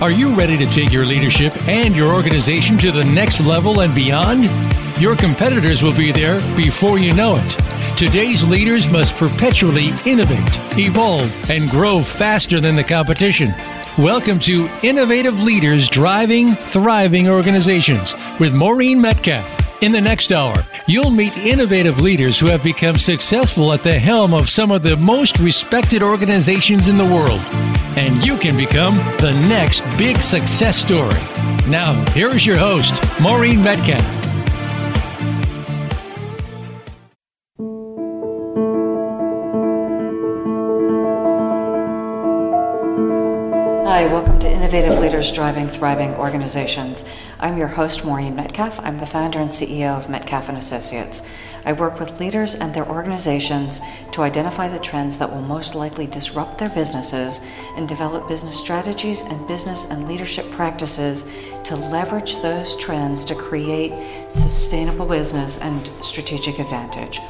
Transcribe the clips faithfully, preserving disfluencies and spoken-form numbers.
Are you ready to take your leadership and your organization to the next level and beyond? Your competitors will be there before you know it. Today's leaders must perpetually innovate, evolve, and grow faster than the competition. Welcome to Innovative Leaders Driving Thriving Organizations with Maureen Metcalf. In the next hour, you'll meet innovative leaders who have become successful at the helm of some of the most respected organizations in the world. And you can become the next big success story. Now, here is your host, Maureen Metcalf. Innovative Leaders Driving Thriving Organizations. I'm your host, Maureen Metcalf. I'm the founder and C E O of Metcalf and Associates. I work with leaders and their organizations to identify the trends that will most likely disrupt their businesses and develop business strategies and business and leadership practices to leverage those trends to create sustainable business and strategic advantage.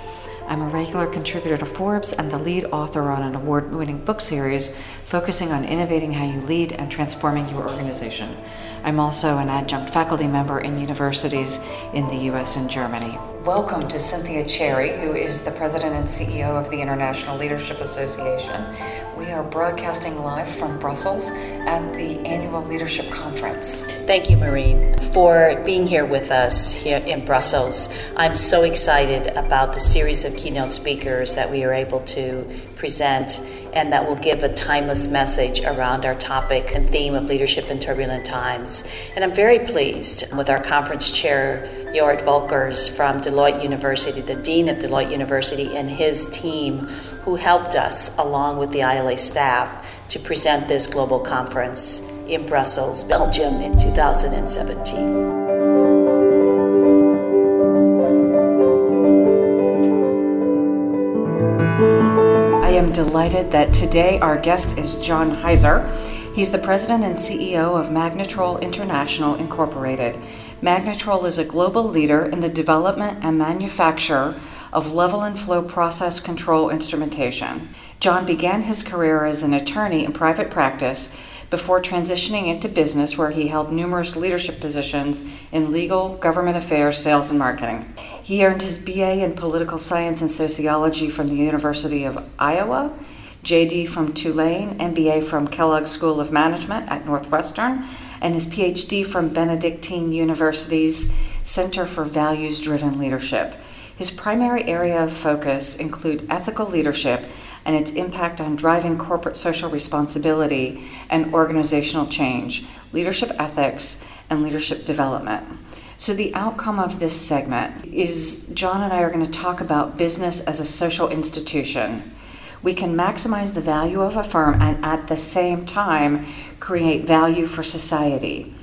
I'm a regular contributor to Forbes and the lead author on an award-winning book series focusing on innovating how you lead and transforming your organization. I'm also an adjunct faculty member in universities in the U S and Germany. Welcome to Cynthia Cherry, who is the president and C E O of the International Leadership Association. We are broadcasting live from Brussels at the annual leadership conference. Thank you, Maureen, for being here with us here in Brussels. I'm so excited about the series of keynote speakers that we are able to present and that will give a timeless message around our topic and theme of leadership in turbulent times. And I'm very pleased with our conference chair, Jort Volkers from Deloitte University, the Dean of Deloitte University, and his team who helped us along with the I L A staff to present this global conference in Brussels, Belgium in two thousand seventeen. I'm delighted that today our guest is John Heiser. He's the president and C E O of Magnetrol International Incorporated. Magnetrol is a global leader in the development and manufacture of level and flow process control instrumentation. John began his career as an attorney in private practice before transitioning into business, where he held numerous leadership positions in legal, government affairs, sales, and marketing. He earned his B A in political science and sociology from the University of Iowa, J D from Tulane, M B A from Kellogg School of Management at Northwestern, and his P H D from Benedictine University's Center for Values-Driven Leadership. His primary area of focus include ethical leadership and its impact on driving corporate social responsibility and organizational change, leadership ethics, and leadership development. So the outcome of this segment is John and I are going to talk about business as a social institution. We can maximize the value of a firm and at the same time create value for society.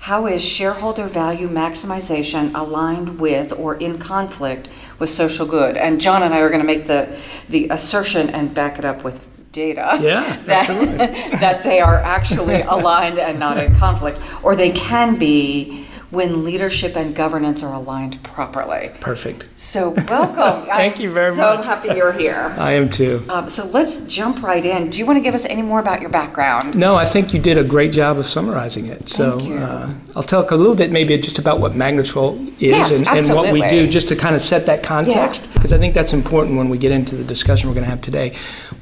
How is shareholder value maximization aligned with or in conflict with social good? And John and I are going to make the, the assertion and back it up with data yeah, that, absolutely. that they are actually aligned and not in conflict, or they can be when leadership and governance are aligned properly. Perfect. So welcome. Thank I'm you very so much. So happy you're here. I am too. Um, so let's jump right in. Do you want to give us any more about your background? No, I think you did a great job of summarizing it. So Thank you. Uh, I'll talk a little bit maybe just about what Magnetrol is yes, and, and what we do, just to kind of set that context, because yeah. I think that's important when we get into the discussion we're going to have today.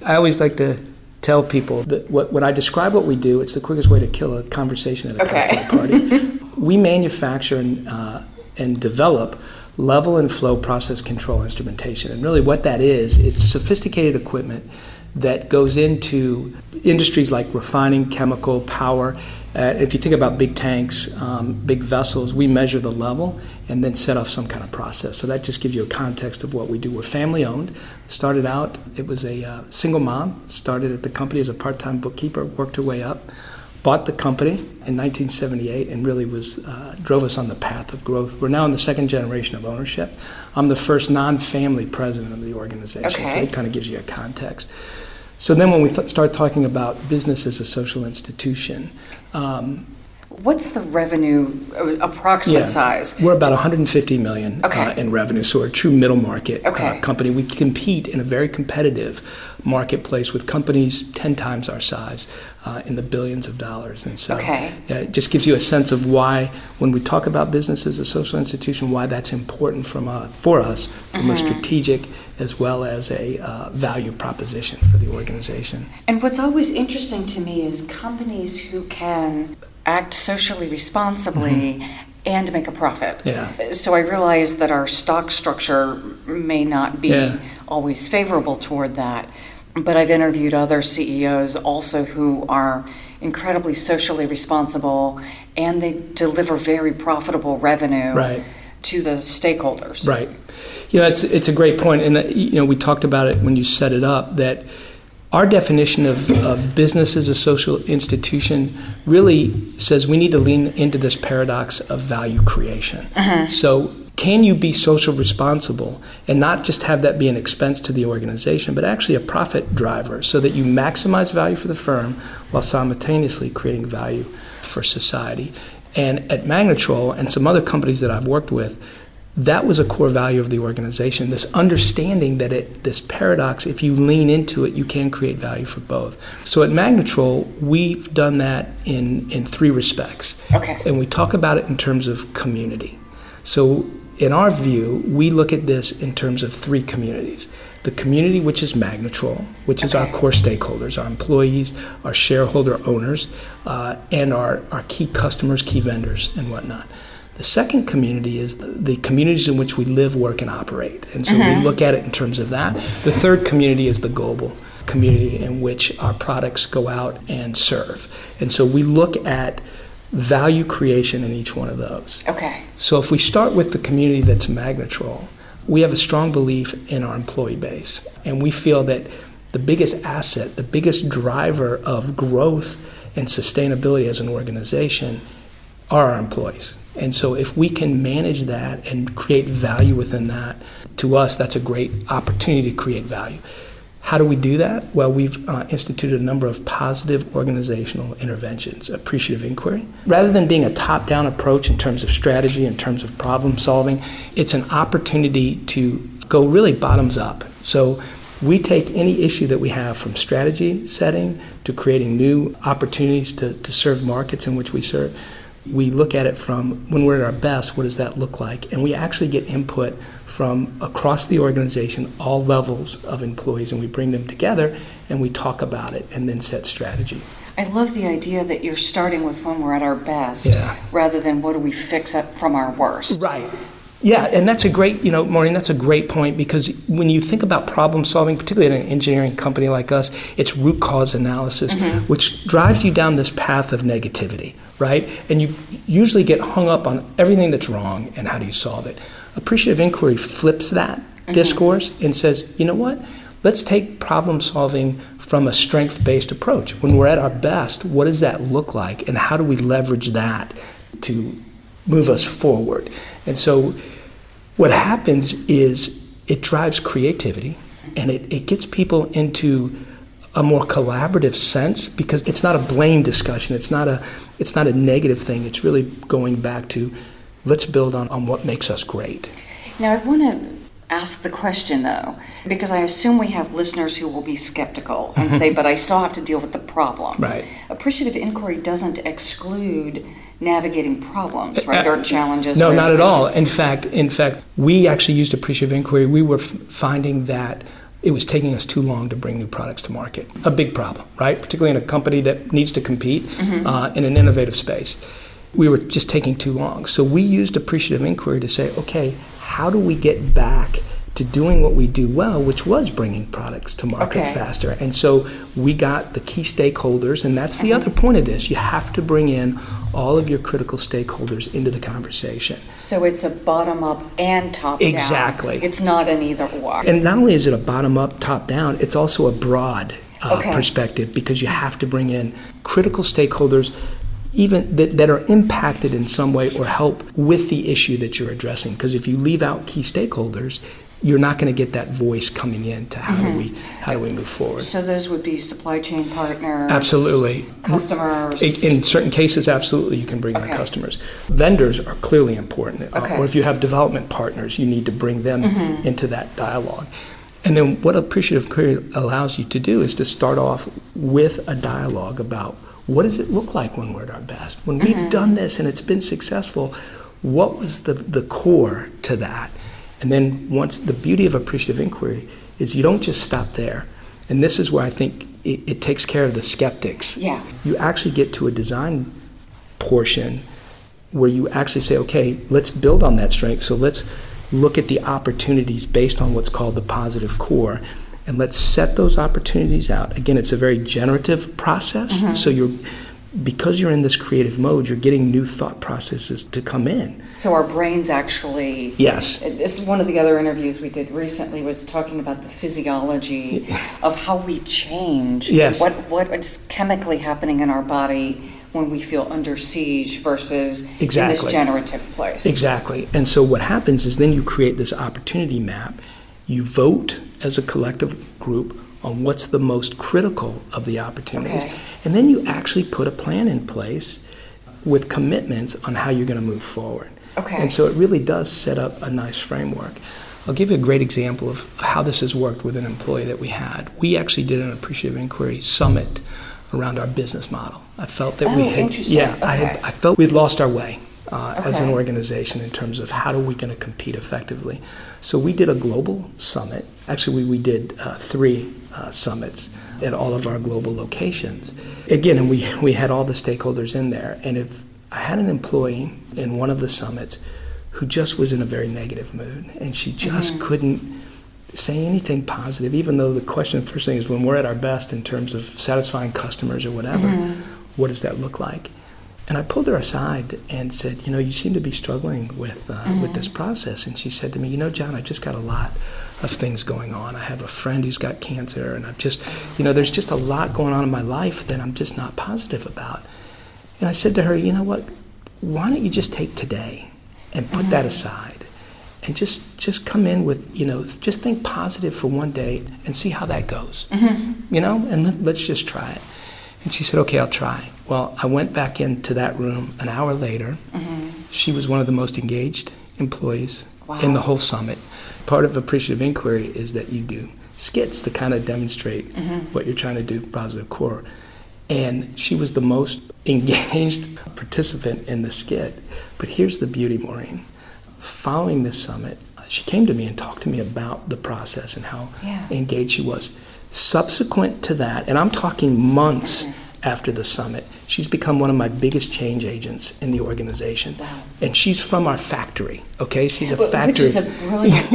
I always like to tell people that what, when I describe what we do, it's the quickest way to kill a conversation at a okay. cocktail party. We manufacture and, uh, and develop level and flow process control instrumentation. And really what that is, is sophisticated equipment that goes into industries like refining, chemical, power. Uh, if you think about big tanks, um, big vessels, we measure the level and then set off some kind of process. So that just gives you a context of what we do. We're family owned. Started out, it was a uh, single mom, started at the company as a part-time bookkeeper, worked her way up. Bought the company in nineteen seventy-eight and really was uh, drove us on the path of growth. We're now in the second generation of ownership. I'm the first non-family president of the organization, okay. so that kind of gives you a context. So then when we th- start talking about business as a social institution, um, What's the revenue approximate yeah. size? We're about one hundred fifty million dollars okay. uh, in revenue, so we're a true middle market okay. uh, company. We compete in a very competitive marketplace with companies ten times our size uh, in the billions of dollars. And so okay. uh, it just gives you a sense of why, when we talk about business as a social institution, why that's important from a, for us from mm-hmm. a strategic as well as a uh, value proposition for the organization. And what's always interesting to me is companies who can act socially responsibly mm-hmm. and make a profit. Yeah. So I realize that our stock structure may not be yeah. always favorable toward that, but I've interviewed other C E Os also who are incredibly socially responsible and they deliver very profitable revenue right. to the stakeholders. Right. You know, it's, it's a great point, and you know, we talked about it when you set it up, that our definition of, of business as a social institution really says we need to lean into this paradox of value creation. Uh-huh. So can you be social responsible and not just have that be an expense to the organization, but actually a profit driver so that you maximize value for the firm while simultaneously creating value for society? And at Magnetrol and some other companies that I've worked with, that was a core value of the organization, this understanding that it, this paradox, if you lean into it, you can create value for both. So at Magnetrol, we've done that in, in three respects. Okay. And we talk about it in terms of community. So in our view, we look at this in terms of three communities. The community, which is Magnetrol, which okay. is our core stakeholders, our employees, our shareholder owners, uh, and our, our key customers, key vendors, and whatnot. The second community is the communities in which we live, work, and operate. And so uh-huh. we look at it in terms of that. The third community is the global community in which our products go out and serve. And so we look at value creation in each one of those. Okay. So if we start with the community that's Magnetrol, we have a strong belief in our employee base. And we feel that the biggest asset, the biggest driver of growth and sustainability as an organization are our employees. And so if we can manage that and create value within that, to us, that's a great opportunity to create value. How do we do that? Well, we've uh, instituted a number of positive organizational interventions, Appreciative Inquiry. Rather than being a top-down approach in terms of strategy, in terms of problem solving, it's an opportunity to go really bottoms up. So we take any issue that we have, from strategy setting to creating new opportunities to, to serve markets in which we serve. We look at it from, when we're at our best, what does that look like? And we actually get input from across the organization, all levels of employees, and we bring them together and we talk about it and then set strategy. I love the idea that you're starting with when we're at our best yeah. rather than what do we fix up from our worst. Right. Yeah, and that's a great, you know, Maureen, that's a great point, because when you think about problem solving, particularly in an engineering company like us, it's root cause analysis, mm-hmm. which drives you down this path of negativity, right? And you usually get hung up on everything that's wrong and how do you solve it. Appreciative Inquiry flips that mm-hmm. discourse and says, you know what? Let's take problem solving from a strength-based approach. When we're at our best, what does that look like, and how do we leverage that to move us forward? And so what happens is it drives creativity, and it, it gets people into a more collaborative sense, because it's not a blame discussion. It's not a it's not a negative thing. It's really going back to, let's build on, on what makes us great. Now, I want to ask the question, though, because I assume we have listeners who will be skeptical and say, but I still have to deal with the problems. Right. Appreciative Inquiry doesn't exclude navigating problems, right, or challenges. No, or not at all. In fact, in fact, we actually used Appreciative Inquiry. We were f- finding that it was taking us too long to bring new products to market. A big problem, right? Particularly in a company that needs to compete mm-hmm. uh, in an innovative space. We were just taking too long. So we used Appreciative Inquiry to say, okay, how do we get back to doing what we do well, which was bringing products to market okay. faster? And so we got the key stakeholders, and that's the mm-hmm. other point of this. You have to bring in all of your critical stakeholders into the conversation. So it's a bottom-up and top-down. Exactly. It's not an either-or. And not only is it a bottom-up, top-down, it's also a broad uh, okay. perspective, because you have to bring in critical stakeholders, even that, that are impacted in some way or help with the issue that you're addressing. Because if you leave out key stakeholders, you're not going to get that voice coming in to how mm-hmm. do we how do we move forward. So those would be supply chain partners, absolutely, customers. In certain cases, absolutely, you can bring okay. on customers. Vendors are clearly important, okay. uh, or if you have development partners, you need to bring them mm-hmm. into that dialogue. And then what Appreciative Inquiry allows you to do is to start off with a dialogue about what does it look like when we're at our best, when we've mm-hmm. done this and it's been successful. What was the, the core to that? And then once the beauty of Appreciative Inquiry is you don't just stop there. And this is where I think it, it takes care of the skeptics. Yeah. You actually get to a design portion where you actually say, okay, let's build on that strength. So let's look at the opportunities based on what's called the positive core. And let's set those opportunities out. Again, it's a very generative process. Mm-hmm. So you're because you're in this creative mode, you're getting new thought processes to come in. So our brains actually... Yes. This is one of the other interviews we did recently was talking about the physiology of how we change. Yes. What What is chemically happening in our body when we feel under siege versus exactly. in this generative place. Exactly. And so what happens is then you create this opportunity map. You vote as a collective group on what's the most critical of the opportunities. Okay. And then you actually put a plan in place with commitments on how you're going to move forward. Okay. And so it really does set up a nice framework. I'll give you a great example of how this has worked with an employee that we had. We actually did an Appreciative Inquiry summit around our business model. I felt that oh, we had, yeah, okay. I, had, I felt we'd lost our way uh, okay. as an organization in terms of how are we going to compete effectively. So we did a global summit. Actually, we, we did uh, three uh, summits at all of our global locations. Again, and we, we had all the stakeholders in there. And if I had an employee in one of the summits who just was in a very negative mood, and she just mm-hmm. couldn't say anything positive, even though the question, first thing is when we're at our best in terms of satisfying customers or whatever, mm-hmm. what does that look like? And I pulled her aside and said, you know, you seem to be struggling with uh, mm-hmm. with this process. And she said to me, you know, John, I just got a lot of things going on. I have a friend who's got cancer, and I've just, you know, there's just a lot going on in my life that I'm just not positive about. And I said to her, you know what, why don't you just take today and put mm-hmm. that aside and just, just come in with, you know, just think positive for one day and see how that goes, mm-hmm. you know, and let, let's just try it. And she said, okay, I'll try. Well, I went back into that room an hour later. Mm-hmm. She was one of the most engaged employees wow. in the whole summit. Part of Appreciative Inquiry is that you do skits to kind of demonstrate mm-hmm. what you're trying to do, positive core. And she was the most engaged participant in the skit. But here's the beauty, Maureen. Following this summit, she came to me and talked to me about the process and how yeah. engaged she was. Subsequent to that, and I'm talking months mm-hmm. after the summit, she's become one of my biggest change agents in the organization. Wow. And she's from our factory, okay? She's a well, factory. Which is a brilliant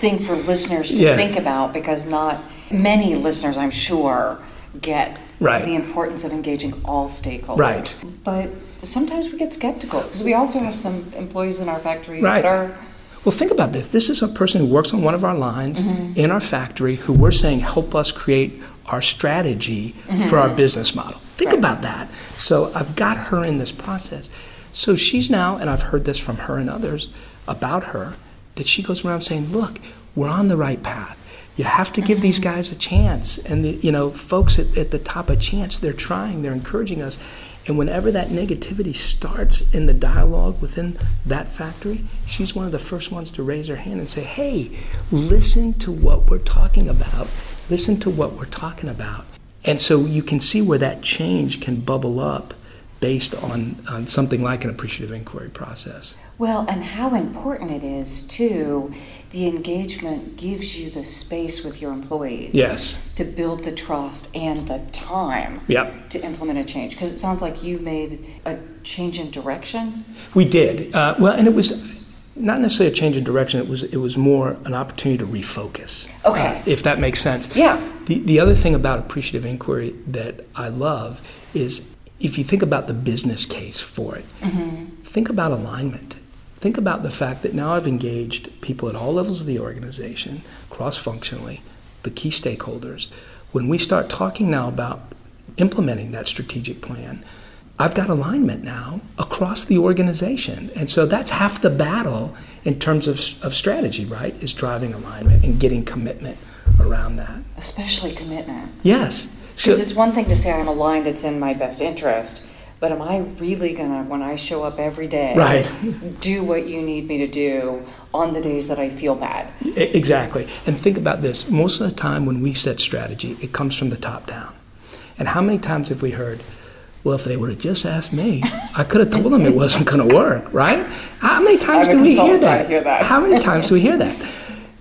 thing for listeners to yeah. think about, because not many listeners, I'm sure, get right. the importance of engaging all stakeholders. Right. But sometimes we get skeptical, because we also have some employees in our factories right. that are... Well, think about this. This is a person who works on one of our lines mm-hmm. in our factory who we're saying help us create our strategy mm-hmm. for our business model. Think right. about that. So I've got her in this process. So she's now, and I've heard this from her and others about her, that she goes around saying, look, we're on the right path. You have to give mm-hmm. these guys a chance. And, the, you know, folks at, at the top a chance. They're trying. They're encouraging us. And whenever that negativity starts in the dialogue within that factory, she's one of the first ones to raise her hand and say, hey, listen to what we're talking about. Listen to what we're talking about. And so you can see where that change can bubble up based on, on something like an Appreciative Inquiry process. Well, and how important it is, too, the engagement gives you the space with your employees yes. to build the trust and the time yep. to implement a change. Because it sounds like you made a change in direction. We did. Uh, well, and it was not necessarily a change in direction. It was it was more an opportunity to refocus, okay. uh, if that makes sense. Yeah. The, the other thing about Appreciative Inquiry that I love is if you think about the business case for it, mm-hmm. think about alignment. Think about the fact that now I've engaged people at all levels of the organization, cross-functionally, the key stakeholders. When we start talking now about implementing that strategic plan, I've got alignment now across the organization. And so that's half the battle in terms of, of strategy, right, is driving alignment and getting commitment around that. Especially commitment. Yes. Because so, it's one thing to say I'm aligned, it's in my best interest, but am I really going to, when I show up every day, right, do what you need me to do on the days that I feel bad? Exactly. And think about this. Most of the time when we set strategy, it comes from the top down. And how many times have we heard, well, if they would have just asked me, I could have told them it wasn't going to work, right? How many times do we hear that? hear that? How many times do we hear that?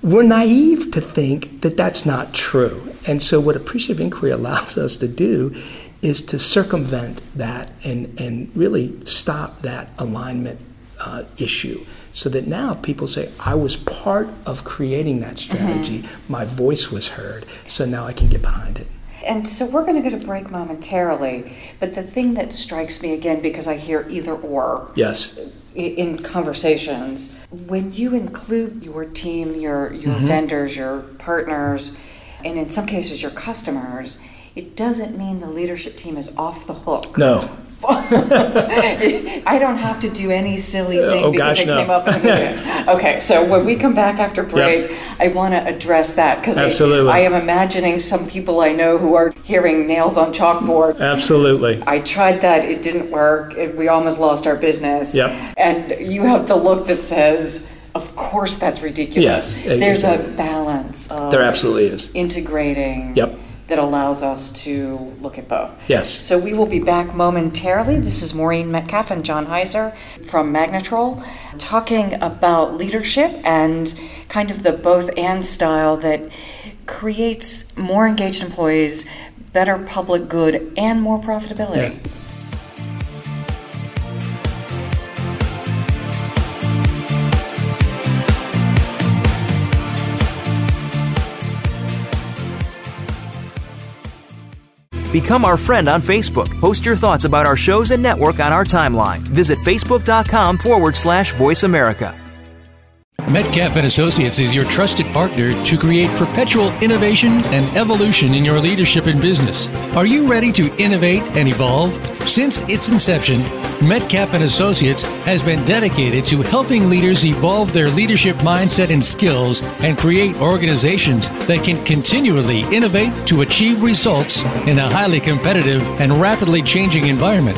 We're naive to think that that's not true. And so what appreciative inquiry allows us to do is to circumvent that and, and really stop that alignment uh, issue so that now people say, I was part of creating that strategy. Mm-hmm. My voice was heard, so now I can get behind it. And so we're going to go to break momentarily, but the thing that strikes me again, because I hear either or, yes, in conversations, when you include your team, your, your mm-hmm. vendors, your partners, and in some cases your customers, it doesn't mean the leadership team is off the hook. No. I don't have to do any silly thing oh, because gosh, I no. came up and okay. okay, so when we come back after break, yep. I want to address that because I, I am imagining some people I know who are hearing nails on chalkboard. Absolutely. I tried that. It didn't work. It, we almost lost our business. Yep. And you have the look that says, of course, that's ridiculous. Yes. There's exactly. a balance of there absolutely is. Integrating. Yep. That allows us to look at both. Yes. So we will be back momentarily. This is Maureen Metcalf and John Heiser from Magnetrol talking about leadership and kind of the both and style that creates more engaged employees, better public good, and more profitability. Yeah. Become our friend on Facebook. Post your thoughts about our shows and network on our timeline. Visit facebook.com forward slash Voice America. Metcalf and Associates is your trusted partner to create perpetual innovation and evolution in your leadership and business. Are you ready to innovate and evolve? Since its inception, Metcalf and Associates has been dedicated to helping leaders evolve their leadership mindset and skills and create organizations that can continually innovate to achieve results in a highly competitive and rapidly changing environment.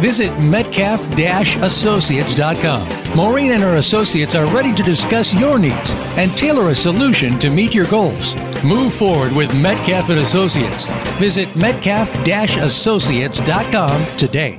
Visit metcalf dash associates dot com. Maureen and her associates are ready to discuss your needs and tailor a solution to meet your goals. Move forward with Metcalf and Associates. Visit metcalf dash associates dot com today.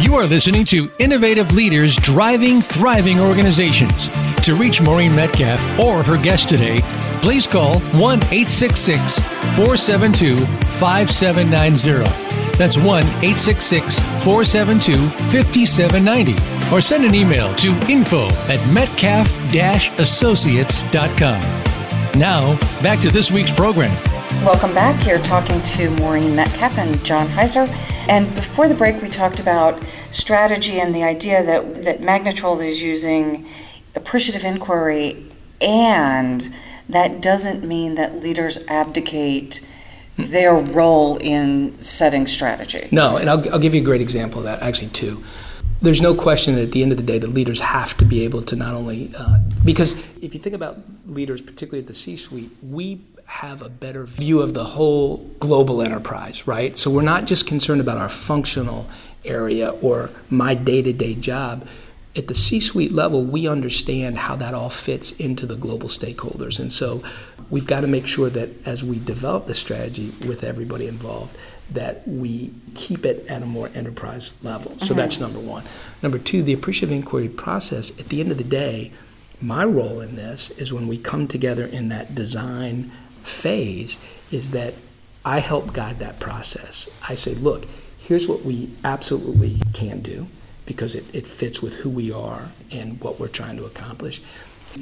You are listening to Innovative Leaders Driving Thriving Organizations. To reach Maureen Metcalf or her guest today, please call one eight six six, four seven two, five seven nine zero. That's one eight six six, four seven two, five seven nine zero. Or send an email to info at metcalf dash associates dot com. Now, back to this week's program. Welcome back. Here talking to Maureen Metcalf and John Heiser. And before the break, we talked about strategy and the idea that, that Magnetrol is using appreciative inquiry, and that doesn't mean that leaders abdicate their role in setting strategy. No, and I'll, I'll give you a great example of that, actually, too. There's no question that at the end of the day, the leaders have to be able to not only, uh, because if you think about leaders, particularly at the C-suite, we have a better view of the whole global enterprise, right? So we're not just concerned about our functional area or my day-to-day job. At the C-suite level, we understand how that all fits into the global stakeholders. And so we've got to make sure that as we develop the strategy with everybody involved, that we keep it at a more enterprise level. So mm-hmm. that's number one. Number two, the appreciative inquiry process, at the end of the day, my role in this is when we come together in that design phase is that I help guide that process. I say, look, here's what we absolutely can do because it, it fits with who we are and what we're trying to accomplish.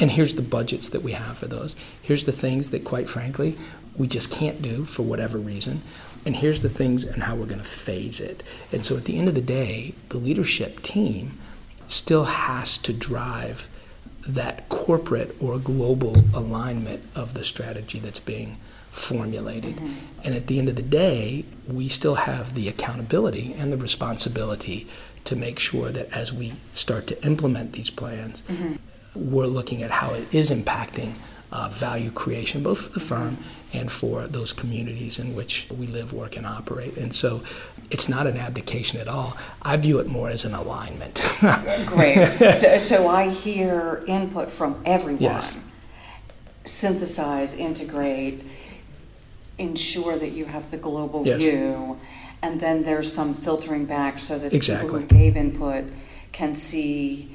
And here's the budgets that we have for those. Here's the things that, quite frankly, we just can't do for whatever reason. And here's the things and how we're going to phase it. And so at the end of the day, the leadership team still has to drive that corporate or global alignment of the strategy that's being formulated. Mm-hmm. And at the end of the day, we still have the accountability and the responsibility to make sure that as we start to implement these plans, mm-hmm. we're looking at how it is impacting uh, value creation, both for the firm and for those communities in which we live, work, and operate. And so it's not an abdication at all. I view it more as an alignment. Great. So, so I hear input from everyone. Yes. Synthesize, integrate, ensure that you have the global yes. view, and then there's some filtering back so that exactly. people who gave input can see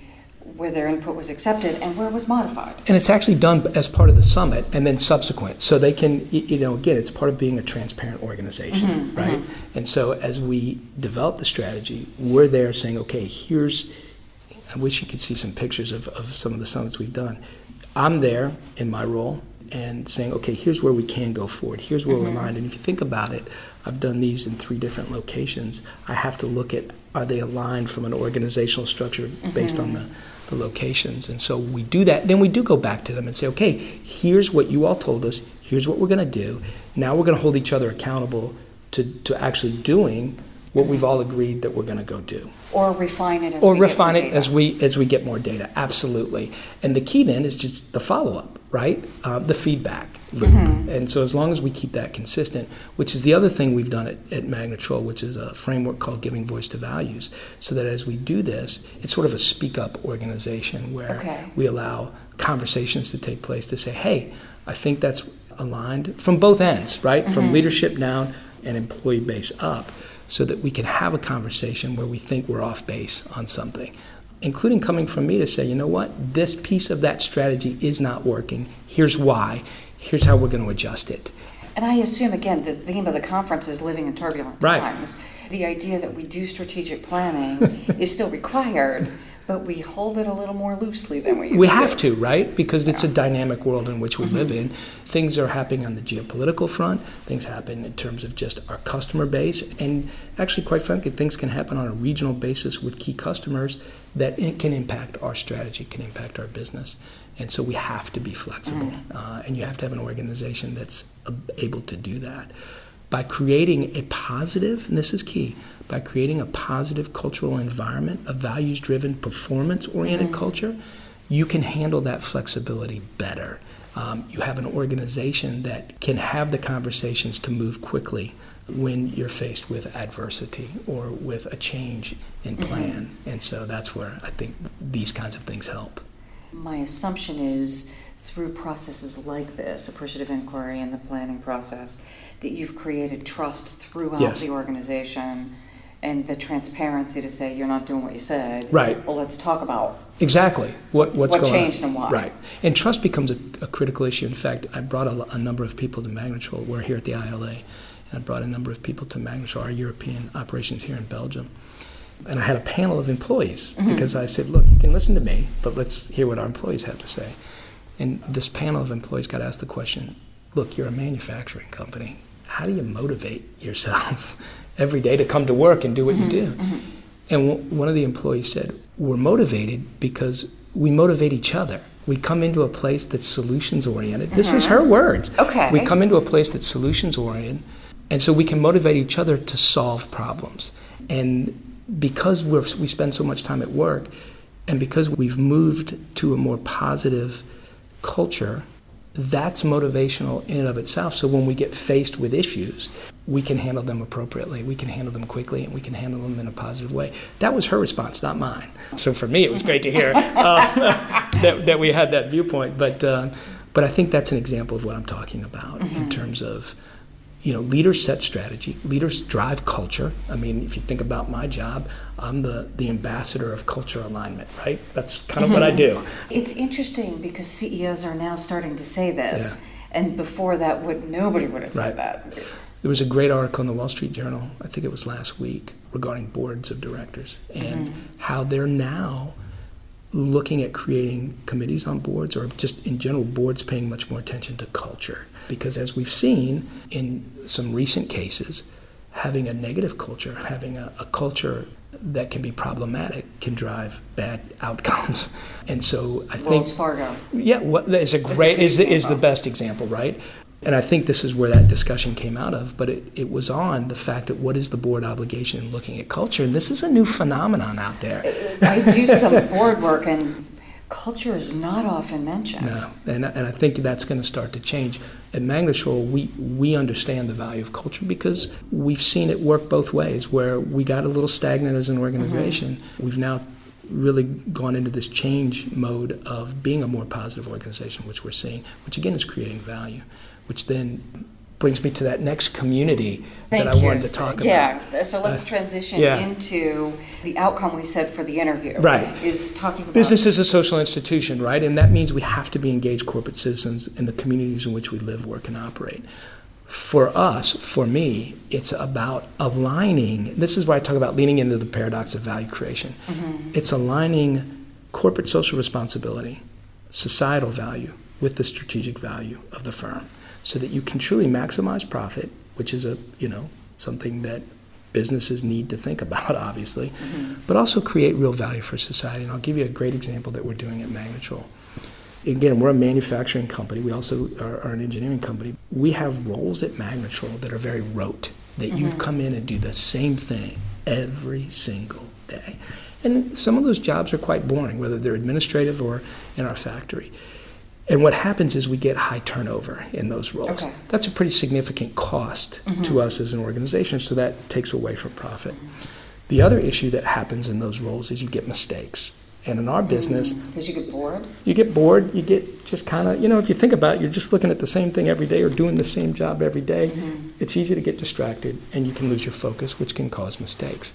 where their input was accepted and where it was modified. And it's actually done as part of the summit and then subsequent. So they can, you know, again, it's part of being a transparent organization, mm-hmm, right? Mm-hmm. And so as we develop the strategy, we're there saying, okay, here's, I wish you could see some pictures of, of some of the summits we've done. I'm there in my role and saying, okay, here's where we can go forward. Here's where mm-hmm. we're aligned. And if you think about it, I've done these in three different locations. I have to look at, are they aligned from an organizational structure mm-hmm. based on the locations. And so we do that. Then we do go back to them and say, okay, here's what you all told us. Here's what we're going to do. Now we're going to hold each other accountable to, to actually doing what we've all agreed that we're going to go do. Or refine it as or we refine get more it data. as we as we get more data. Absolutely. And the key then is just the follow-up, right? Uh, the feedback loop. Mm-hmm. And so as long as we keep that consistent, which is the other thing we've done at, at Magnetrol, which is a framework called Giving Voice to Values, so that as we do this, it's sort of a speak-up organization where okay. we allow conversations to take place to say, hey, I think that's aligned from both ends, right? Mm-hmm. From leadership down and employee base up. So that we can have a conversation where we think we're off base on something, including coming from me to say, you know what, this piece of that strategy is not working. Here's why. Here's how we're going to adjust it. And I assume, again, the theme of the conference is living in turbulent right. times. The idea that we do strategic planning is still required, but we hold it a little more loosely than we used to. We have to, right? Because it's a dynamic world in which we mm-hmm. live in. Things are happening on the geopolitical front. Things happen in terms of just our customer base. And actually, quite frankly, things can happen on a regional basis with key customers that it can impact our strategy, can impact our business. And so we have to be flexible. Mm-hmm. Uh, and you have to have an organization that's able to do that. By creating a positive, and this is key, by creating a positive cultural environment, a values-driven, performance-oriented mm-hmm. culture, you can handle that flexibility better. Um, you have an organization that can have the conversations to move quickly when you're faced with adversity or with a change in plan. Mm-hmm. And so that's where I think these kinds of things help. My assumption is through processes like this, appreciative inquiry and the planning process, that you've created trust throughout yes. the organization and the transparency to say you're not doing what you said. Right. Well, let's talk about exactly what what's what going changed on. And why. Right. And trust becomes a, a critical issue. In fact, I brought a, a number of people to Magnetrol. We're here at the I L A, and I brought a number of people to Magnetrol, our European operations here in Belgium. And I had a panel of employees mm-hmm. because I said, look, you can listen to me, but let's hear what our employees have to say. And this panel of employees got asked the question, look, you're a manufacturing company. How do you motivate yourself every day to come to work and do what mm-hmm, you do? Mm-hmm. And w- one of the employees said, we're motivated because we motivate each other. We come into a place that's solutions-oriented. Mm-hmm. This was her words. Okay. We come into a place that's solutions-oriented, and so we can motivate each other to solve problems. And because we're, we spend so much time at work, and because we've moved to a more positive culture, that's motivational in and of itself. So when we get faced with issues, we can handle them appropriately, we can handle them quickly, and we can handle them in a positive way. That was her response, not mine. So for me, it was great to hear uh, that, that we had that viewpoint. But uh, But I think that's an example of what I'm talking about mm-hmm. in terms of, you know, leaders set strategy, leaders drive culture. I mean, if you think about my job, I'm the, the ambassador of culture alignment, right? That's kind of mm-hmm. what I do. It's interesting because C E Os are now starting to say this. Yeah. And before that, would nobody would have said right. that. There was a great article in the Wall Street Journal, I think it was last week, regarding boards of directors and mm-hmm. how they're now looking at creating committees on boards, or just in general boards paying much more attention to culture. Because as we've seen in some recent cases, having a negative culture, having a, a culture that can be problematic can drive bad outcomes. And so I think Wells Fargo. Yeah, well, it's a great is the, is the best example, right? And I think this is where that discussion came out of, but it, it was on the fact that what is the board obligation in looking at culture? And this is a new phenomenon out there. I do some board work, and culture is not often mentioned. No, and, and I think that's going to start to change. At Magnetrol, we, we understand the value of culture because we've seen it work both ways, where we got a little stagnant as an organization. Mm-hmm. We've now really gone into this change mode of being a more positive organization, which we're seeing, which again is creating value. Which then brings me to that next community Thank that I you. wanted to talk yeah. about. Yeah, so let's uh, transition yeah. into the outcome we said for the interview. Right. Is talking about business is a social institution, right? And that means we have to be engaged corporate citizens in the communities in which we live, work, and operate. For us, for me, it's about aligning. This is why I talk about leaning into the paradox of value creation. Mm-hmm. It's aligning corporate social responsibility, societal value, with the strategic value of the firm, so that you can truly maximize profit, which is a you know something that businesses need to think about, obviously, mm-hmm. but also create real value for society. And I'll give you a great example that we're doing at Magnetrol. Again, we're a manufacturing company. We also are, are an engineering company. We have roles at Magnetrol that are very rote, that mm-hmm. you come in and do the same thing every single day. And some of those jobs are quite boring, whether they're administrative or in our factory. And what happens is we get high turnover in those roles. Okay. That's a pretty significant cost mm-hmm. to us as an organization, so that takes away from profit. Mm-hmm. The other issue that happens in those roles is you get mistakes. And in our business... Because mm-hmm. you get bored? You get bored. You get just kind of... You know, if you think about it, you're just looking at the same thing every day or doing the same job every day. Mm-hmm. It's easy to get distracted, and you can lose your focus, which can cause mistakes.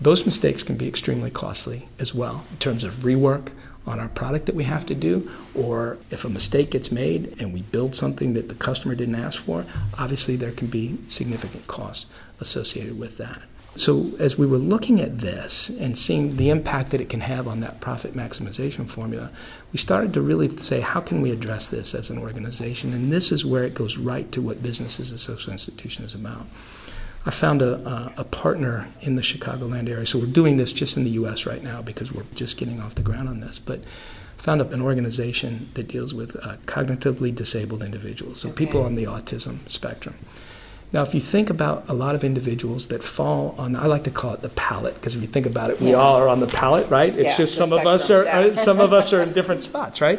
Those mistakes can be extremely costly as well in terms of rework on our product that we have to do, or if a mistake gets made and we build something that the customer didn't ask for, obviously there can be significant costs associated with that. So as we were looking at this and seeing the impact that it can have on that profit maximization formula, we started to really say, how can we address this as an organization? And this is where it goes right to what business as a social institution is about. I found a, a partner in the Chicagoland area. So we're doing this just in the U S right now because we're just getting off the ground on this. But found an organization that deals with uh, cognitively disabled individuals, so okay. people on the autism spectrum. Now, if you think about a lot of individuals that fall on, I like to call it the pallet, because if you think about it, we yeah. all are on the pallet, right? It's yeah, just some spectrum. of us are yeah. some of us are in different spots, right?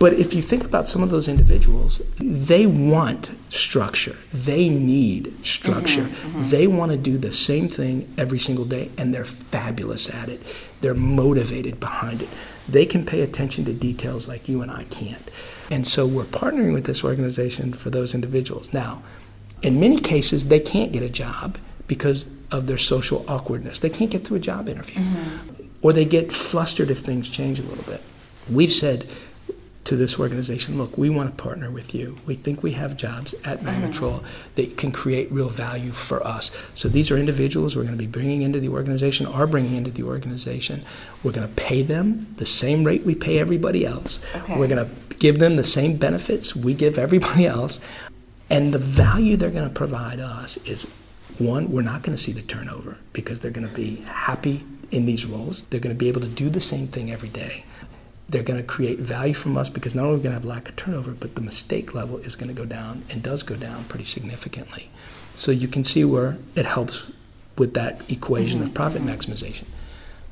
But if you think about some of those individuals, they want structure. They need structure. Mm-hmm, mm-hmm. They want to do the same thing every single day, and they're fabulous at it. They're motivated behind it. They can pay attention to details like you and I can't. And so we're partnering with this organization for those individuals. Now, in many cases, they can't get a job because of their social awkwardness. They can't get through a job interview. Mm-hmm. Or they get flustered if things change a little bit. We've said to this organization, look, we want to partner with you. We think we have jobs at Magnetrol mm-hmm. that can create real value for us. So these are individuals we're going to be bringing into the organization, are bringing into the organization. We're going to pay them the same rate we pay everybody else. Okay. We're going to give them the same benefits we give everybody else. And the value they're going to provide us is, one, we're not going to see the turnover because they're going to be happy in these roles. They're going to be able to do the same thing every day. They're going to create value from us because not only are we going to have lack of turnover, but the mistake level is going to go down and does go down pretty significantly. So you can see where it helps with that equation mm-hmm. of profit mm-hmm. maximization.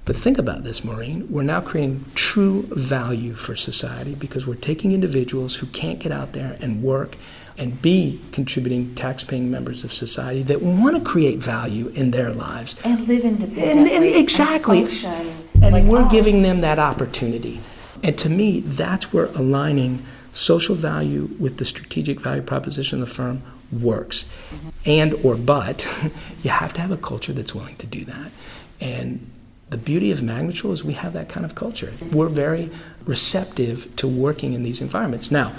But think about this, Maureen. We're now creating true value for society because we're taking individuals who can't get out there and work and be contributing, tax-paying members of society that want to create value in their lives. And live independently. And, and, exactly. And function like us. And we're giving them that opportunity. And to me, that's where aligning social value with the strategic value proposition of the firm works. Mm-hmm. And or but, you have to have a culture that's willing to do that. And the beauty of Magnetrol is we have that kind of culture. We're very receptive to working in these environments. Now,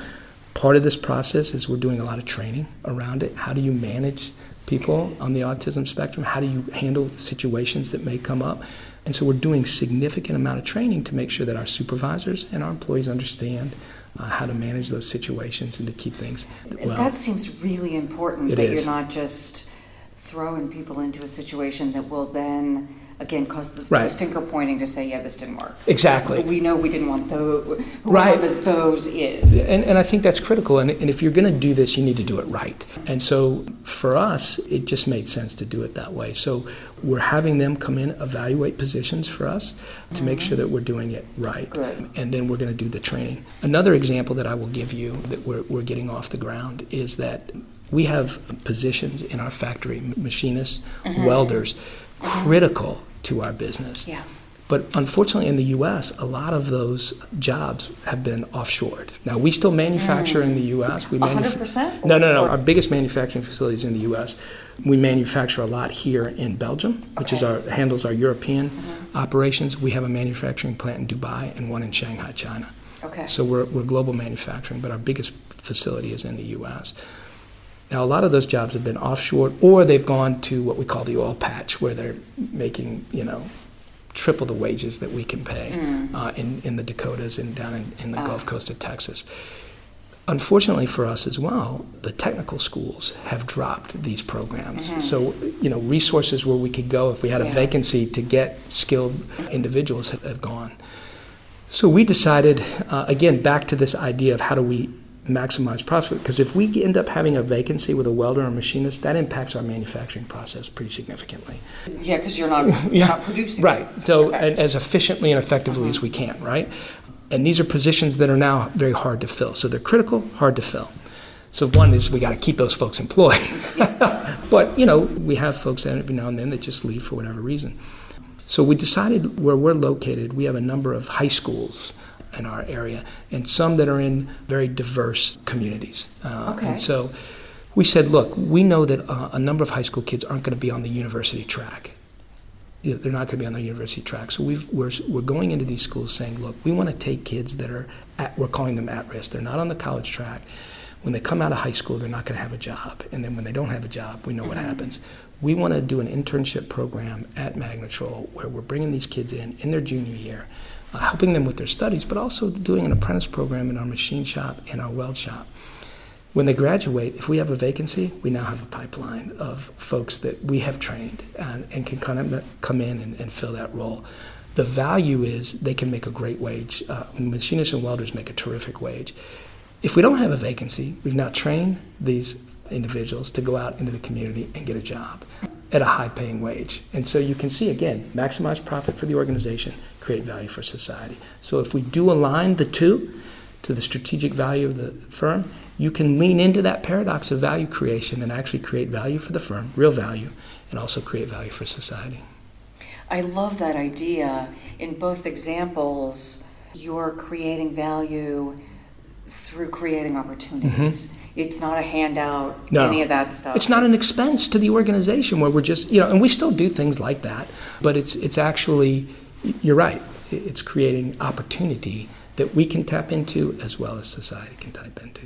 part of this process is we're doing a lot of training around it. How do you manage people on the autism spectrum? How do you handle situations that may come up? And so we're doing significant amount of training to make sure that our supervisors and our employees understand uh, how to manage those situations and to keep things well. That seems really important, that is. You're not just throwing people into a situation that will then, again, cause the, right. the finger pointing to say, yeah, this didn't work. Exactly. We know we didn't want those, right. that those is. And, and I think that's critical. And, and if you're going to do this, you need to do it right. And so for us, it just made sense to do it that way. So we're having them come in, evaluate positions for us to mm-hmm. make sure that we're doing it right. Good. And then we're going to do the training. Another example that I will give you that we're, we're getting off the ground is that we have positions in our factory, machinists, mm-hmm. welders, critical to our business. Yeah. But unfortunately in the U S, a lot of those jobs have been offshored. Now, we still manufacture mm. in the U S. We manuf- one hundred percent? No, no, no. Our biggest manufacturing facility is in the U S. We manufacture a lot here in Belgium, which okay. is our handles our European mm-hmm. operations. We have a manufacturing plant in Dubai and one in Shanghai, China. Okay. So we're we're global manufacturing, but our biggest facility is in the U S. Now, a lot of those jobs have been offshore, or they've gone to what we call the oil patch, where they're making, you know, triple the wages that we can pay mm. uh, in, in the Dakotas and down in, in the oh. Gulf Coast of Texas. Unfortunately for us as well, the technical schools have dropped these programs. Mm-hmm. So, you know, resources where we could go if we had yeah. a vacancy to get skilled individuals have, have gone. So we decided, uh, again, back to this idea of how do we maximize profit, because if we end up having a vacancy with a welder or machinist, that impacts our manufacturing process pretty significantly. Yeah, because you're not, yeah. not producing. Right, so okay. and as efficiently and effectively mm-hmm. as we can, right? And these are positions that are now very hard to fill. So they're critical, hard to fill. So one is we got to keep those folks employed. Yeah. But, you know, we have folks that every now and then that just leave for whatever reason. So we decided where we're located, we have a number of high schools in our area, and some that are in very diverse communities. Uh, okay. And so we said, look, we know that uh, a number of high school kids aren't going to be on the university track. They're not going to be on the university track. So we've, we're we're going into these schools saying, look, we want to take kids that are, at, we're calling them at risk. They're not on the college track. When they come out of high school, they're not going to have a job. And then when they don't have a job, we know mm-hmm. what happens. We want to do an internship program at Magnetrol where we're bringing these kids in in their junior year, Uh, helping them with their studies, but also doing an apprentice program in our machine shop and our weld shop. When they graduate, if we have a vacancy, we now have a pipeline of folks that we have trained and, and can kind of come in and, and fill that role. The value is they can make a great wage. Uh, machinists and welders make a terrific wage. If we don't have a vacancy, we've now trained these individuals to go out into the community and get a job at a high-paying wage. And so you can see, again, maximize profit for the organization, create value for society. So if we do align the two to the strategic value of the firm, you can lean into that paradox of value creation and actually create value for the firm, real value, and also create value for society. I love that idea. In both examples, you're creating value through creating opportunities. Mm-hmm. It's not a handout, no. any of that stuff. It's not an expense to the organization where we're just, you know, and we still do things like that, but it's it's actually, you're right, it's creating opportunity that we can tap into as well as society can tap into.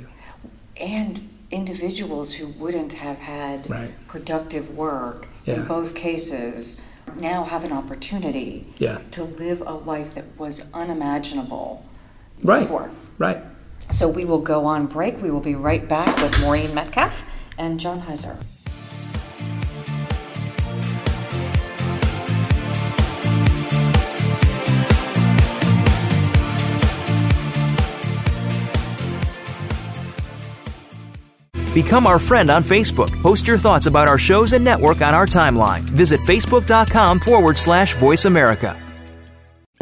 And individuals who wouldn't have had right. productive work yeah. in both cases now have an opportunity yeah. to live a life that was unimaginable right. before. Right. So we will go on break. We will be right back with Maureen Metcalf and John Heiser. Become our friend on Facebook. Post your thoughts about our shows and network on our timeline. Visit facebook dot com forward slash Voice America.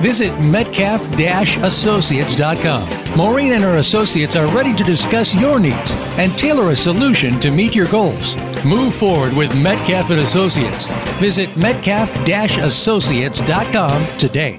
Visit metcalf dash associates dot com. Maureen and her associates are ready to discuss your needs and tailor a solution to meet your goals. Move forward with Metcalf and Associates. Visit metcalf dash associates dot com today.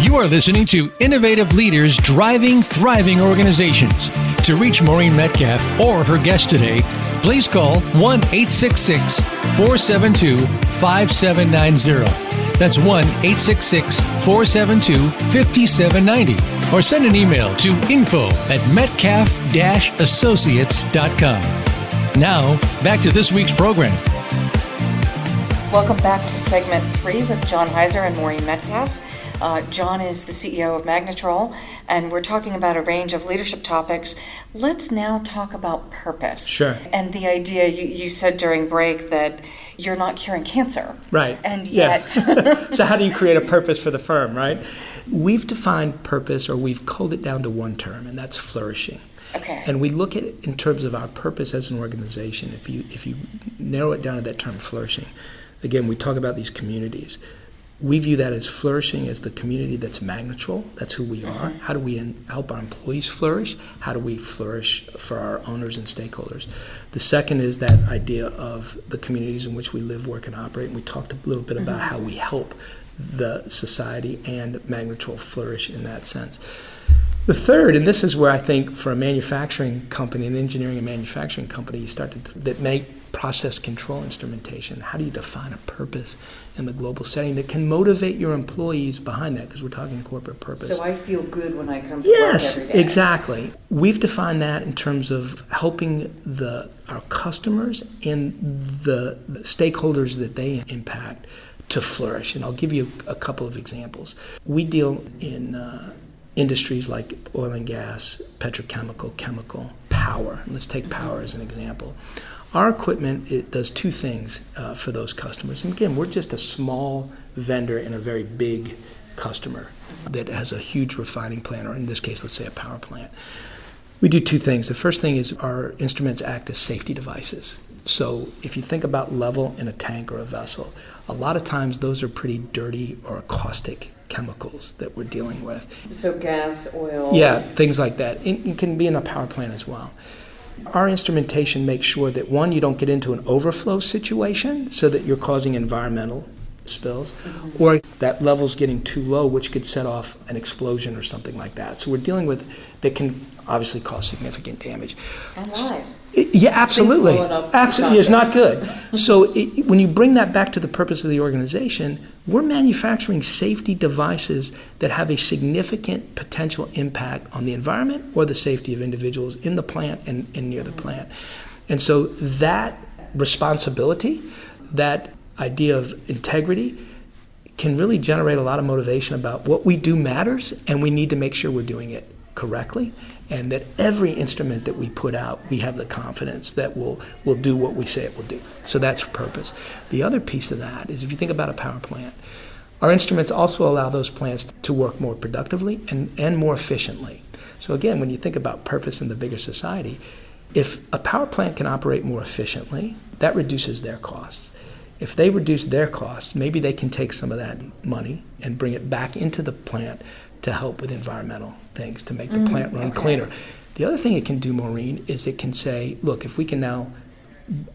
You are listening to Innovative Leaders Driving Thriving Organizations. To reach Maureen Metcalf or her guest today, please call one eight six six, four seven two, five seven nine zero. That's one eight six six, four seven two, five seven nine zero. Or send an email to info at metcalf dash associates dot com. Now, back to this week's program. Welcome back to segment three with John Heiser and Maureen Metcalf. Uh, John is the C E O of Magnetrol, and we're talking about a range of leadership topics. Let's now talk about purpose. Sure. And the idea, you, you said during break that you're not curing cancer. Right. And yet... Yeah. So how do you create a purpose for the firm, right? We've defined purpose, or we've culled it down to one term, and that's flourishing. Okay. And we look at it in terms of our purpose as an organization. If you, if you narrow it down to that term flourishing, again, we talk about these communities. We view that as flourishing as the community that's Magnetrol. That's who we are. How do we in, help our employees flourish? How do we flourish for our owners and stakeholders? The second is that idea of the communities in which we live, work, and operate. And we talked a little bit about mm-hmm. how we help the society and Magnetrol flourish in that sense. The third, and this is where I think for a manufacturing company, an engineering and manufacturing company, you start to that make process control instrumentation. How do you define a purpose in the global setting that can motivate your employees behind that? Because we're talking corporate purpose. So I feel good when I come to yes, work every day. Yes, exactly. We've defined that in terms of helping the our customers and the stakeholders that they impact to flourish. And I'll give you a couple of examples. We deal in uh, industries like oil and gas, petrochemical, chemical, power. Let's take power as an example. Our equipment, it does two things uh, for those customers. And again, we're just a small vendor in a very big customer that has a huge refining plant, or in this case, let's say a power plant. We do two things. The first thing is our instruments act as safety devices. So if you think about level in a tank or a vessel, a lot of times those are pretty dirty or caustic chemicals that we're dealing with. So gas, oil. Yeah, things like that. It, it can be in a power plant as well. Our instrumentation makes sure that, one, you don't get into an overflow situation so that you're causing environmental spills, mm-hmm. or that level's getting too low, which could set off an explosion or something like that. So we're dealing with that can obviously cause significant damage. And lives. It, yeah, absolutely. Absolutely, it's not good. So it, when you bring that back to the purpose of the organization, we're manufacturing safety devices that have a significant potential impact on the environment or the safety of individuals in the plant and, and near the plant. And so that responsibility, that idea of integrity, can really generate a lot of motivation about what we do matters, and we need to make sure we're doing it correctly, and that every instrument that we put out, we have the confidence that we'll, we'll do what we say it will do. So that's purpose. The other piece of that is if you think about a power plant, our instruments also allow those plants to work more productively and, and more efficiently. So again, when you think about purpose in the bigger society, if a power plant can operate more efficiently, That reduces their costs. If they reduce their costs, maybe they can take some of that money and bring it back into the plant to help with environmental things, to make the mm, plant run okay. cleaner. The other thing it can do, Maureen, is it can say, look, if we can now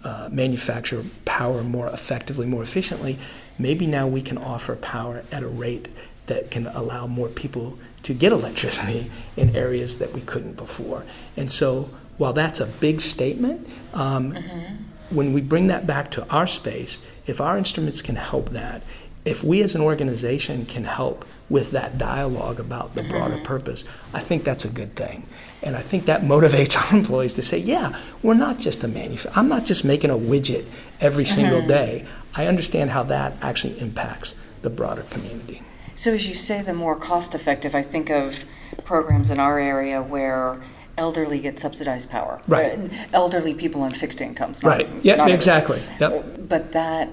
uh, manufacture power more effectively, more efficiently, maybe now we can offer power at a rate that can allow more people to get electricity in areas that we couldn't before. And so while that's a big statement, um, mm-hmm. when we bring that back to our space, if our instruments can help that, if we as an organization can help with that dialogue about the mm-hmm. broader purpose, I think that's a good thing. And I think that motivates our employees to say, yeah, we're not just a manufacturer. I'm not just making a widget every mm-hmm. single day. I understand how that actually impacts the broader community. So as you say, the more cost-effective, I think of programs in our area where elderly get subsidized power. Right. Elderly people on fixed incomes. Not, right. Yeah, exactly. Yep. But that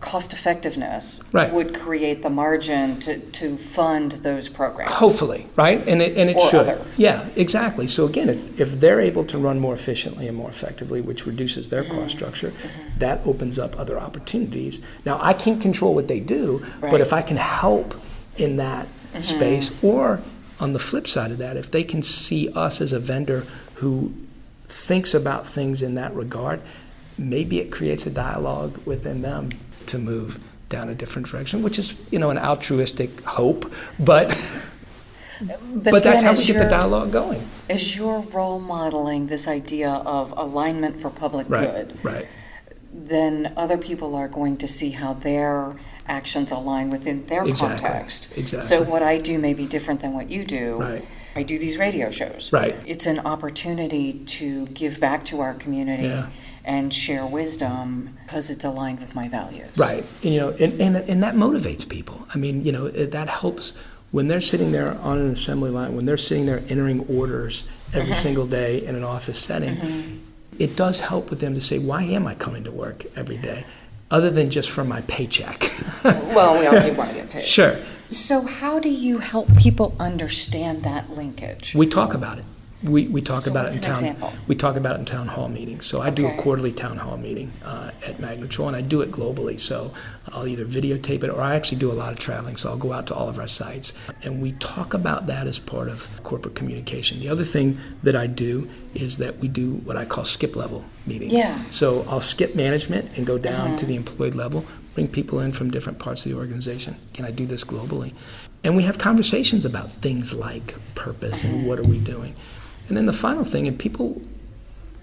cost-effectiveness right. would create the margin to, to fund those programs. Hopefully, right? And it, and it or should. Other. Yeah, exactly. So again, if, if they're able to run more efficiently and more effectively, which reduces their mm-hmm. cost structure, mm-hmm. that opens up other opportunities. Now, I can't control what they do, right. but if I can help in that mm-hmm. space, or on the flip side of that, if they can see us as a vendor who thinks about things in that regard, maybe it creates a dialogue within them to move down a different direction, which is, you know, an altruistic hope, but but, but that's how we get the dialogue going. As you're role modeling this idea of alignment for public right, good, right. then other people are going to see how their actions align within their exactly, context. Exactly. So what I do may be different than what you do. Right. I do these radio shows. Right. It's an opportunity to give back to our community. Yeah. And share wisdom because it's aligned with my values. Right, and, you know, and, and and that motivates people. I mean, you know, it, that helps when they're sitting there on an assembly line, when they're sitting there entering orders every single day in an office setting, mm-hmm. it does help with them to say, why am I coming to work every day, other than just for my paycheck? Well, we all do want to get paid. Sure. So how do you help people understand that linkage? We talk about it. We we talk so about it in town. Example? We talk about it in town hall meetings. So I okay. do a quarterly town hall meeting uh, at Magnetrol, and I do it globally. So I'll either videotape it, or I actually do a lot of traveling. So I'll go out to all of our sites, and we talk about that as part of corporate communication. The other thing that I do is that we do what I call skip level meetings. Yeah. So I'll skip management and go down uh-huh. to the employee level, bring people in from different parts of the organization. Can I do this globally? And we have conversations about things like purpose and what are we doing. And then the final thing, and people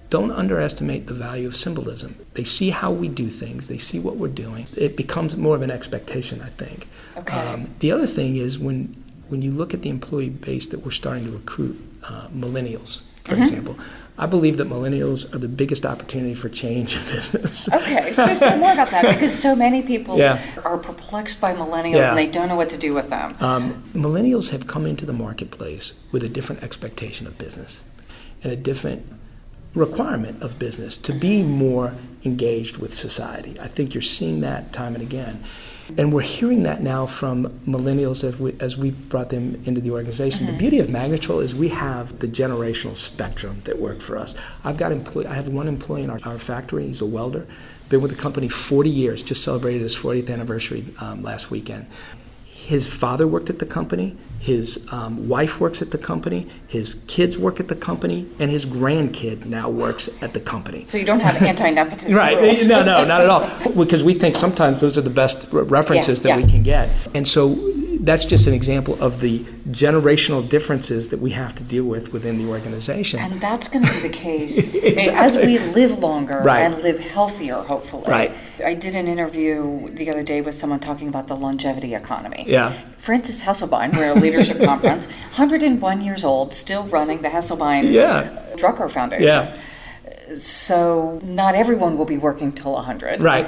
don't underestimate the value of symbolism. They see how we do things. They see what we're doing. It becomes more of an expectation, I think. Okay. Um, the other thing is when when you look at the employee base that we're starting to recruit, uh, millennials, for mm-hmm. example, I believe that millennials are the biggest opportunity for change in business. Okay, so say more about that, because so many people yeah. are perplexed by millennials yeah. and they don't know what to do with them. Um, millennials have come into the marketplace with a different expectation of business and a different requirement of business to be more engaged with society. I think you're seeing that time and again. And we're hearing that now from millennials as we, as we brought them into the organization. Mm-hmm. The beauty of Magnetrol is we have the generational spectrum that worked for us. I've got employee, I have one employee in our, our factory. He's a welder. Been with the company forty years. Just celebrated his fortieth anniversary um, last weekend. His father worked at the company. His um, wife works at the company. His kids work at the company, and his grandkid now works at the company. So you don't have anti-nepotism right. rules. No, no, not at all. Because we think sometimes those are the best references yeah, that yeah. we can get. And so that's just an example of the generational differences that we have to deal with within the organization. And that's going to be the case exactly. as we live longer right. and live healthier, hopefully. Right. I did an interview the other day with someone talking about the longevity economy. Yeah. Francis Hasselbein, we're at a leadership conference, one hundred one years old, still running the Hasselbein yeah. Drucker Foundation. Yeah. So not everyone will be working till one hundred. Right.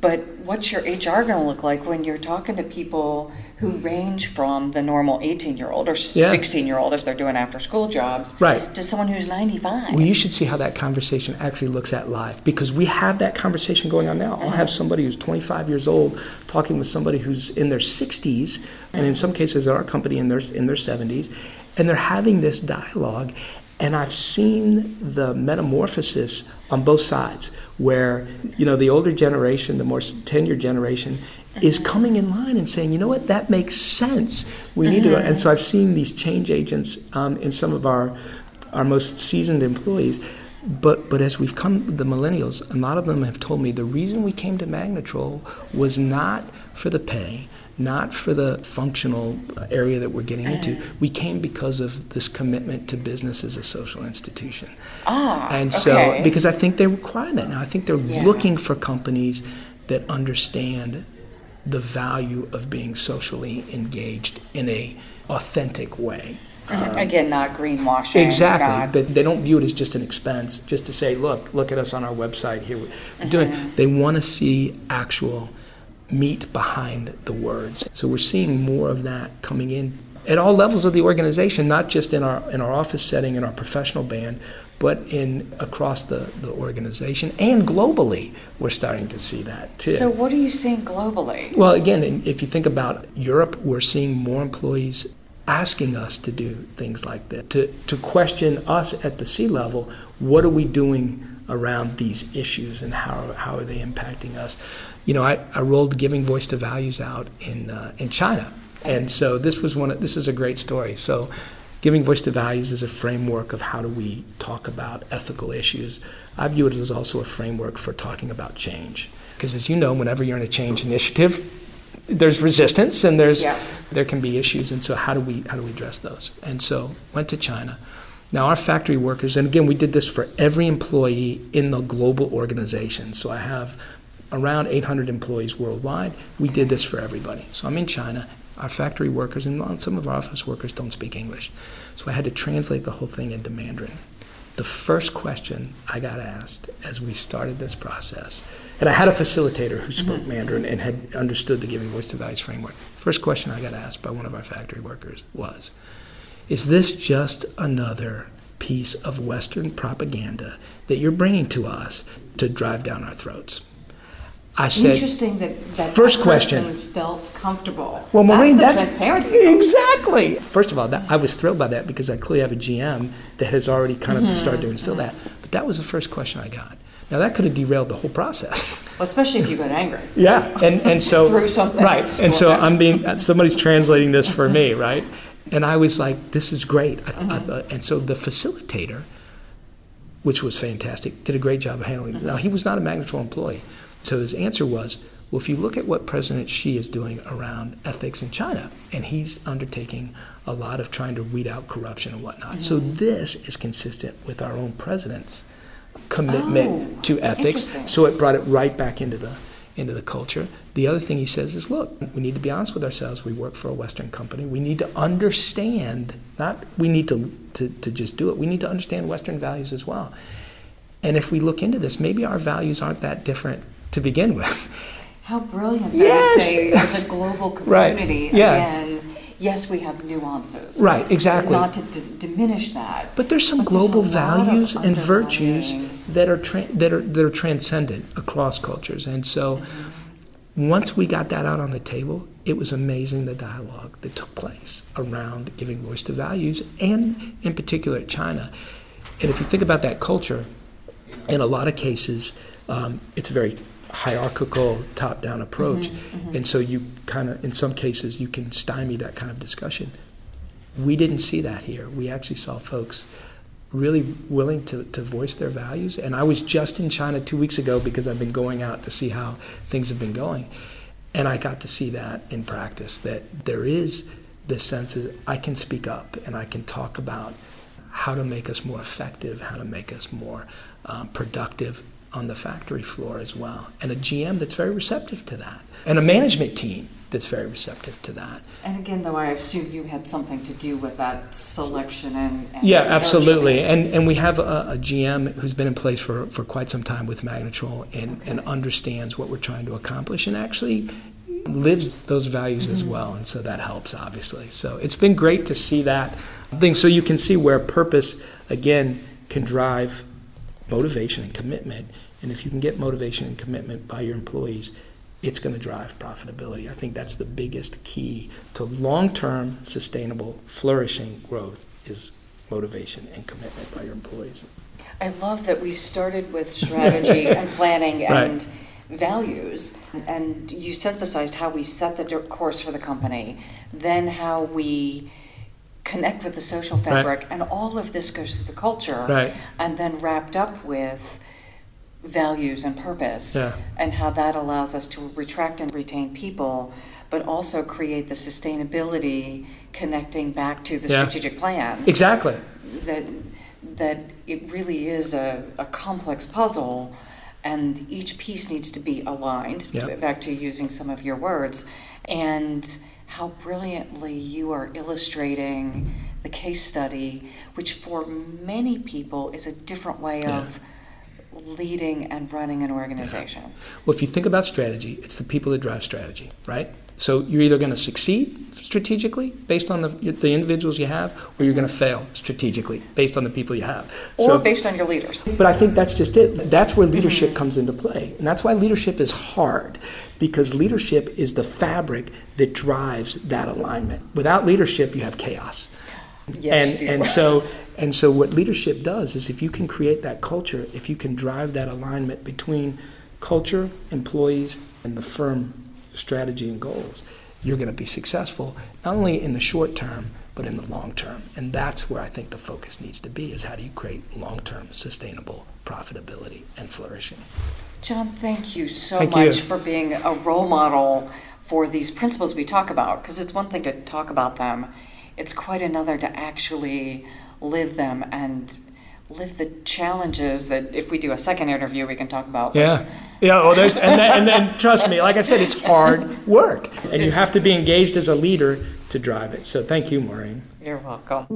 But what's your H R going to look like when you're talking to people who range from the normal eighteen-year-old or yeah. sixteen-year-old if they're doing after-school jobs right. to someone who's ninety-five? Well, you should see how that conversation actually looks at live, because we have that conversation going on now. Uh-huh. I'll have somebody who's twenty-five years old talking with somebody who's in their sixties, and in some cases at our company in their in their seventies, and they're having this dialogue. And I've seen the metamorphosis on both sides, where, you know, the older generation, the more tenured generation, is coming in line and saying, you know what, that makes sense. We need to. And so I've seen these change agents um, in some of our our most seasoned employees. But but as we've come, the millennials, a lot of them have told me the reason we came to Magnetrol was not for the pay, not for the functional area that we're getting into. We came because of this commitment to business as a social institution. Ah, and so, okay. Because I think they require that now. I think they're yeah. looking for companies that understand the value of being socially engaged in a authentic way. Um, Again, not greenwashing. Exactly. They, they don't view it as just an expense, just to say, look, look at us on our website here. We're mm-hmm. doing. They want to see actual meat behind the words. So we're seeing more of that coming in at all levels of the organization, not just in our in our office setting, in our professional band, but in across the, the organization, and globally, we're starting to see that too. So what are you seeing globally? Well, again, in, if you think about Europe, we're seeing more employees asking us to do things like that, to, to question us at the C-level, what are we doing around these issues and how how are they impacting us? You know, I, I rolled Giving Voice to Values out in uh, in China, and so this was one of, this is a great story. So Giving Voice to Values is a framework of how do we talk about ethical issues. I view it as also a framework for talking about change, because as you know, whenever you're in a change initiative, there's resistance and there's yeah. there can be issues, and so how do we how do we address those? And so went to China. Now our factory workers, and again we did this for every employee in the global organization. So I have around eight hundred employees worldwide. We did this for everybody. So I'm in China. Our factory workers and some of our office workers don't speak English, so I had to translate the whole thing into Mandarin. The first question I got asked as we started this process, and I had a facilitator who spoke mm-hmm. Mandarin and had understood the Giving Voice to Values framework. First question I got asked by one of our factory workers was, is this just another piece of Western propaganda that you're bringing to us to drive down our throats? I said, interesting that that first question person felt comfortable. Well, Maureen, that's, the that's transparency. Exactly. First of all, that, I was thrilled by that because I clearly have a G M that has already kind of mm-hmm. started to instill mm-hmm. that. But that was the first question I got. Now that could have derailed the whole process. Well, especially if you got angry. yeah, and and so through something. Right, and so I'm being somebody's translating this for me, right? And I was like, this is great. Mm-hmm. I, I thought, and so the facilitator, which was fantastic, did a great job of handling. Mm-hmm. Now he was not a Magnetrol employee. So his answer was, well, if you look at what President Xi is doing around ethics in China, and he's undertaking a lot of trying to weed out corruption and whatnot. Mm-hmm. So this is consistent with our own president's commitment oh, to ethics. So it brought it right back into the into the culture. The other thing he says is, look, we need to be honest with ourselves. We work for a Western company. We need to understand, not we need to, to, to just do it. We need to understand Western values as well. And if we look into this, maybe our values aren't that different to begin with. How brilliant that yes. is saying, as a global community, right. yeah. again, yes, we have nuances. Right, exactly. Not to d- diminish that. But there's some but global there's values and virtues that are, tra- that are that are transcendent across cultures. And so mm-hmm. once we got that out on the table, it was amazing the dialogue that took place around Giving Voice to Values, and in particular China. And if you think about that culture, in a lot of cases, um, it's very hierarchical, top-down approach, mm-hmm, mm-hmm. and so you kind of, in some cases, you can stymie that kind of discussion. We didn't see that here. We actually saw folks really willing to, to voice their values, and I was just in China two weeks ago because I've been going out to see how things have been going, and I got to see that in practice, that there is this sense that I can speak up and I can talk about how to make us more effective, how to make us more um, productive, on the factory floor as well, and a G M that's very receptive to that, and a management team that's very receptive to that. And again, though, I assume you had something to do with that selection and, and yeah, absolutely. And and we have a, a G M who's been in place for, for quite some time with Magnetrol, and, okay. and understands what we're trying to accomplish, and actually lives those values mm-hmm. as well, and so that helps, obviously. So it's been great to see that thing. So you can see where purpose again can drive motivation and commitment. And if you can get motivation and commitment by your employees, it's going to drive profitability. I think that's the biggest key to long-term sustainable flourishing growth is motivation and commitment by your employees. I love that we started with strategy and planning and right. values, and you synthesized how we set the course for the company, then how we connect with the social fabric, right. and all of this goes through the culture, right. and then wrapped up with values and purpose, yeah. and how that allows us to attract and retain people, but also create the sustainability connecting back to the yeah. strategic plan. Exactly. That that it really is a, a complex puzzle, and each piece needs to be aligned, yeah. back to using some of your words, and how brilliantly you are illustrating the case study, which for many people is a different way yeah. of leading and running an organization. Yeah. Well, if you think about strategy, it's the people that drive strategy, right? So you're either going to succeed strategically based on the, the individuals you have, or you're going to fail strategically based on the people you have. Or so, based on your leaders. But I think that's just it. That's where leadership mm-hmm. comes into play. And that's why leadership is hard, because leadership is the fabric that drives that alignment. Without leadership, you have chaos. Yes, and, you do. And so... And so what leadership does is, if you can create that culture, if you can drive that alignment between culture, employees, and the firm strategy and goals, you're going to be successful, not only in the short term, but in the long term. And that's where I think the focus needs to be, is how do you create long-term sustainable profitability and flourishing. John, thank you so thank much you. for being a role model for these principles we talk about, because it's one thing to talk about them. It's quite another to actually live them and live the challenges that, if we do a second interview, we can talk about. Yeah. Like, yeah. Well, there's, and then, and then trust me, like I said, it's hard work, and there's, you have to be engaged as a leader to drive it. So thank you, Maureen. You're welcome.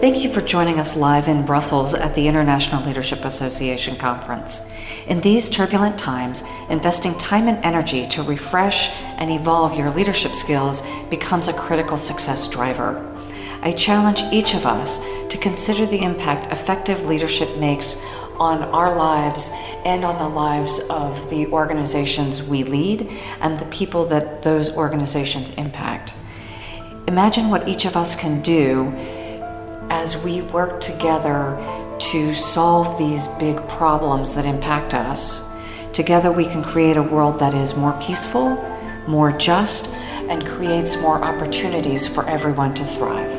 Thank you for joining us live in Brussels at the International Leadership Association Conference. In these turbulent times, investing time and energy to refresh and evolve your leadership skills becomes a critical success driver. I challenge each of us to consider the impact effective leadership makes on our lives and on the lives of the organizations we lead and the people that those organizations impact. Imagine what each of us can do as we work together to solve these big problems that impact us. Together we can create a world that is more peaceful, more just, and creates more opportunities for everyone to thrive.